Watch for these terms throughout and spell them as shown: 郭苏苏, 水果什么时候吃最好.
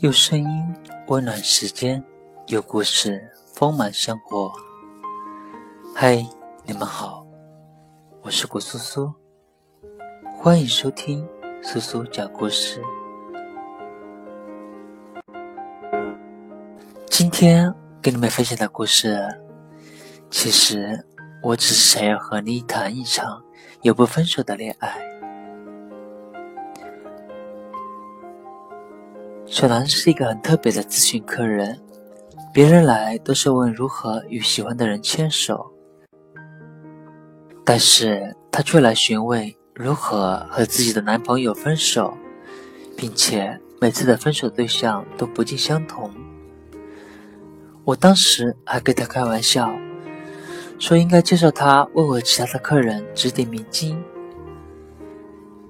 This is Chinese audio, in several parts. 用声音温暖时间，用故事丰满生活。嗨，你们好，我是郭苏苏，欢迎收听苏苏讲故事。今天给你们分享的故事，其实我只是想要和你谈一场永不分手的恋爱。小南是一个很特别的咨询客人，别人来都是问如何与喜欢的人牵手，但是他却来询问如何和自己的男朋友分手，并且每次的分手对象都不尽相同。我当时还跟他开玩笑，说应该介绍他为我其他的客人指点迷津。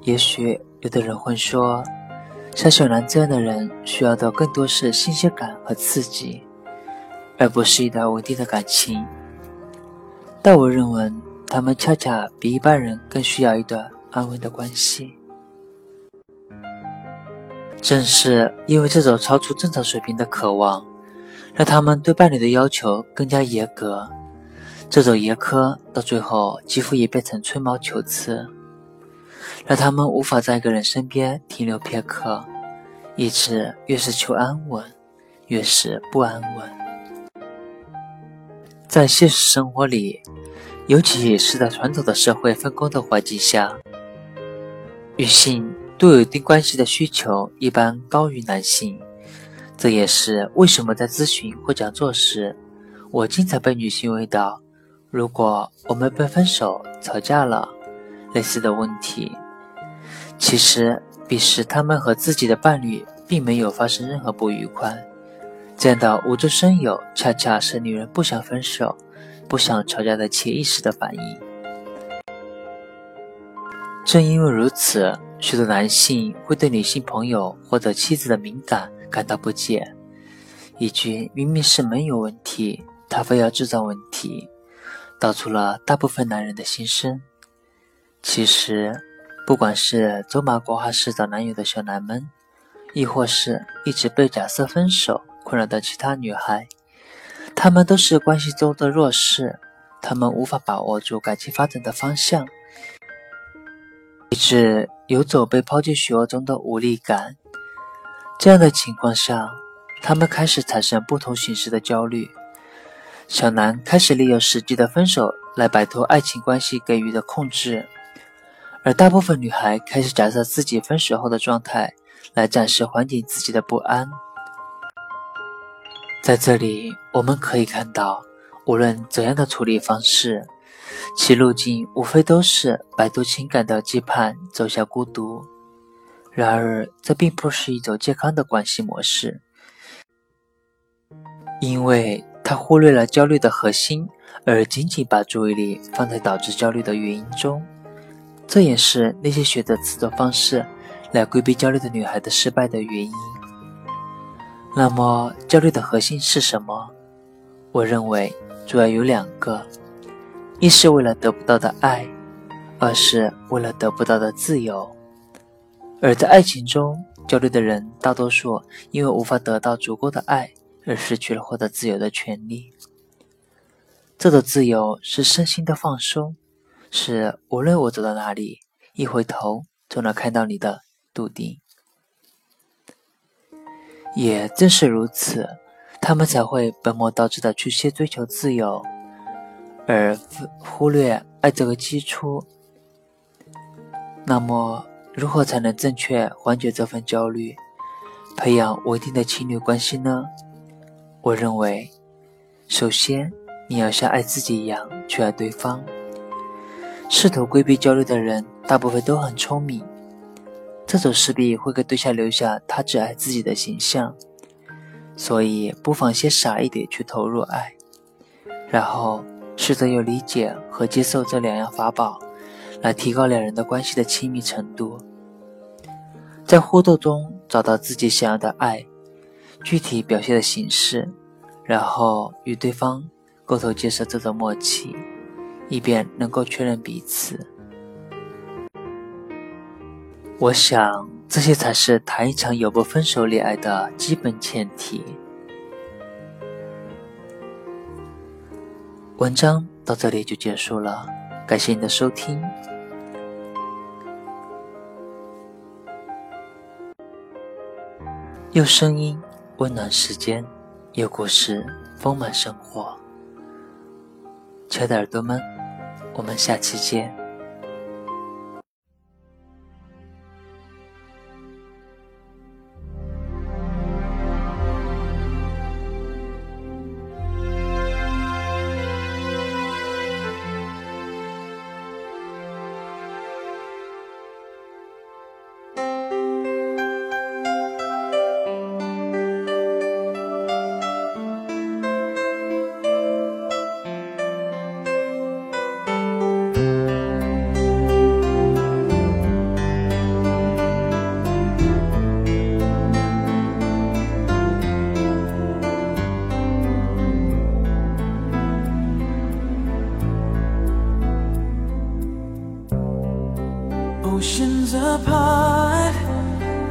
也许有的人会说，像小南这样的人需要的更多是新鲜感和刺激，而不是一段稳定的感情。但我认为他们恰恰比一般人更需要一段安稳的关系。正是因为这种超出正常水平的渴望，让他们对伴侣的要求更加严格，这种严苛到最后几乎也变成吹毛求疵，让他们无法在一个人身边停留片刻，一直越是求安稳，越是不安稳。在现实生活里，尤其是在传统的社会分工的环境下，女性对有一定关系的需求一般高于男性，这也是为什么在咨询或讲座时，我经常被女性问到，如果我们被分手吵架了类似的问题。其实彼时他们和自己的伴侣并没有发生任何不愉快，这样的无中生有恰恰是女人不想分手不想吵架的潜意识的反应。正因为如此，许多男性会对女性朋友或者妻子的敏感感到不解，一句明明是没有问题，他非要制造问题，道出了大部分男人的心声。其实不管是走马观花式找男友的小男们，亦或是一直被假设分手困扰的其他女孩，她们都是关系中的弱势，她们无法把握住感情发展的方向，以致游走被抛弃漩涡中的无力感。这样的情况下，她们开始产生不同形式的焦虑。小男开始利用实际的分手来摆脱爱情关系给予的控制，而大部分女孩开始假设自己分手后的状态来暂时缓解自己的不安。在这里我们可以看到，无论怎样的处理方式，其路径无非都是摆脱情感的羁绊，走向孤独。然而这并不是一种健康的关系模式，因为它忽略了焦虑的核心，而仅仅把注意力放在导致焦虑的原因中。这也是那些选择此种方式来规避焦虑的女孩的失败的原因。那么焦虑的核心是什么？我认为主要有两个，一是为了得不到的爱，二是为了得不到的自由。而在爱情中，焦虑的人大多数因为无法得到足够的爱而失去了获得自由的权利。这种自由是身心的放松，是无论我走到哪里，一回头就能看到你的笃定。也正是如此，他们才会本末倒置的去先追求自由，而忽略爱这个基础。那么如何才能正确缓解这份焦虑，培养稳定的情侣关系呢？我认为首先你要像爱自己一样去爱对方。试图规避焦虑的人大部分都很聪明，这种势必会给对象留下他只爱自己的形象，所以不妨先傻一点去投入爱，然后试着用理解和接受这两样法宝来提高两人的关系的亲密程度，在互动中找到自己想要的爱具体表现的形式，然后与对方沟通接受这种默契，以便能够确认彼此。我想这些才是谈一场有不分手恋爱的基本前提。文章到这里就结束了，感谢你的收听。用声音温暖时间，用故事丰满生活。亲爱的耳朵们，我们下期见。Oceans apart,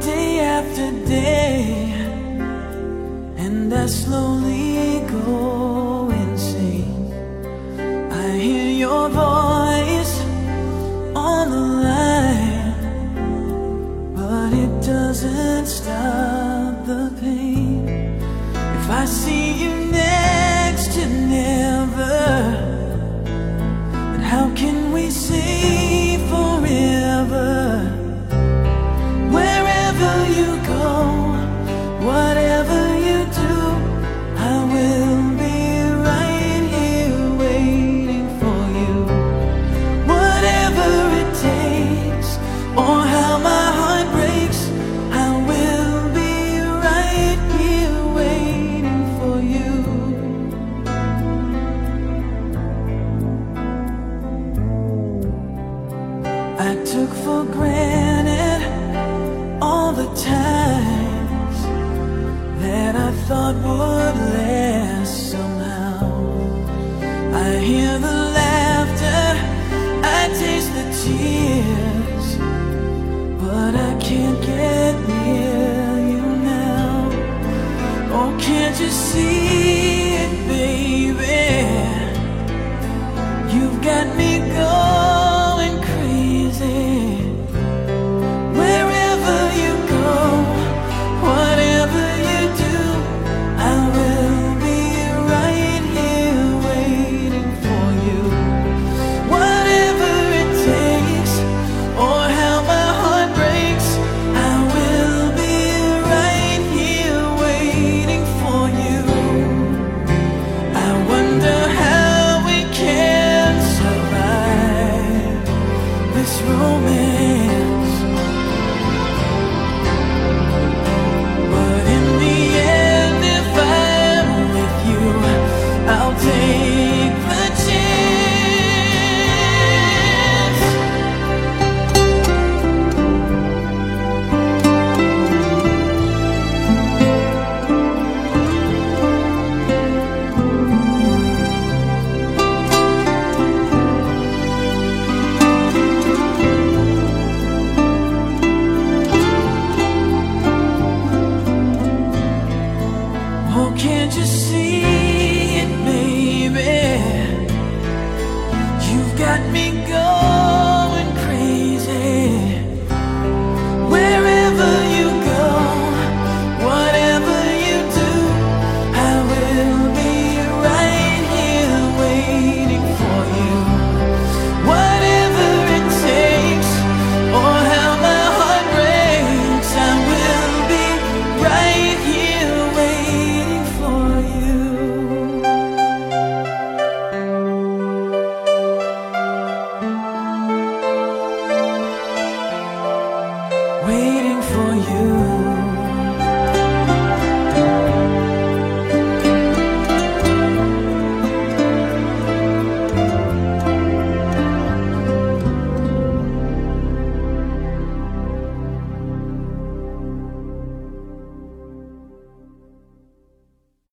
day after day, and I slowly go insane. I hear your voice on the line, but it doesn't stop the pain. If I see you next to never, then how can we say forever? Wherever you go, whatever you do, I will be right here waiting for you. Whatever it takes, or how my heart breaks, I will be right here waiting for you. I took for granted all the times that I thought would last somehow. I hear the laughter, I taste the tears, but I can't get near you now. Oh, can't you see it, baby? You've got me going crazy. Got me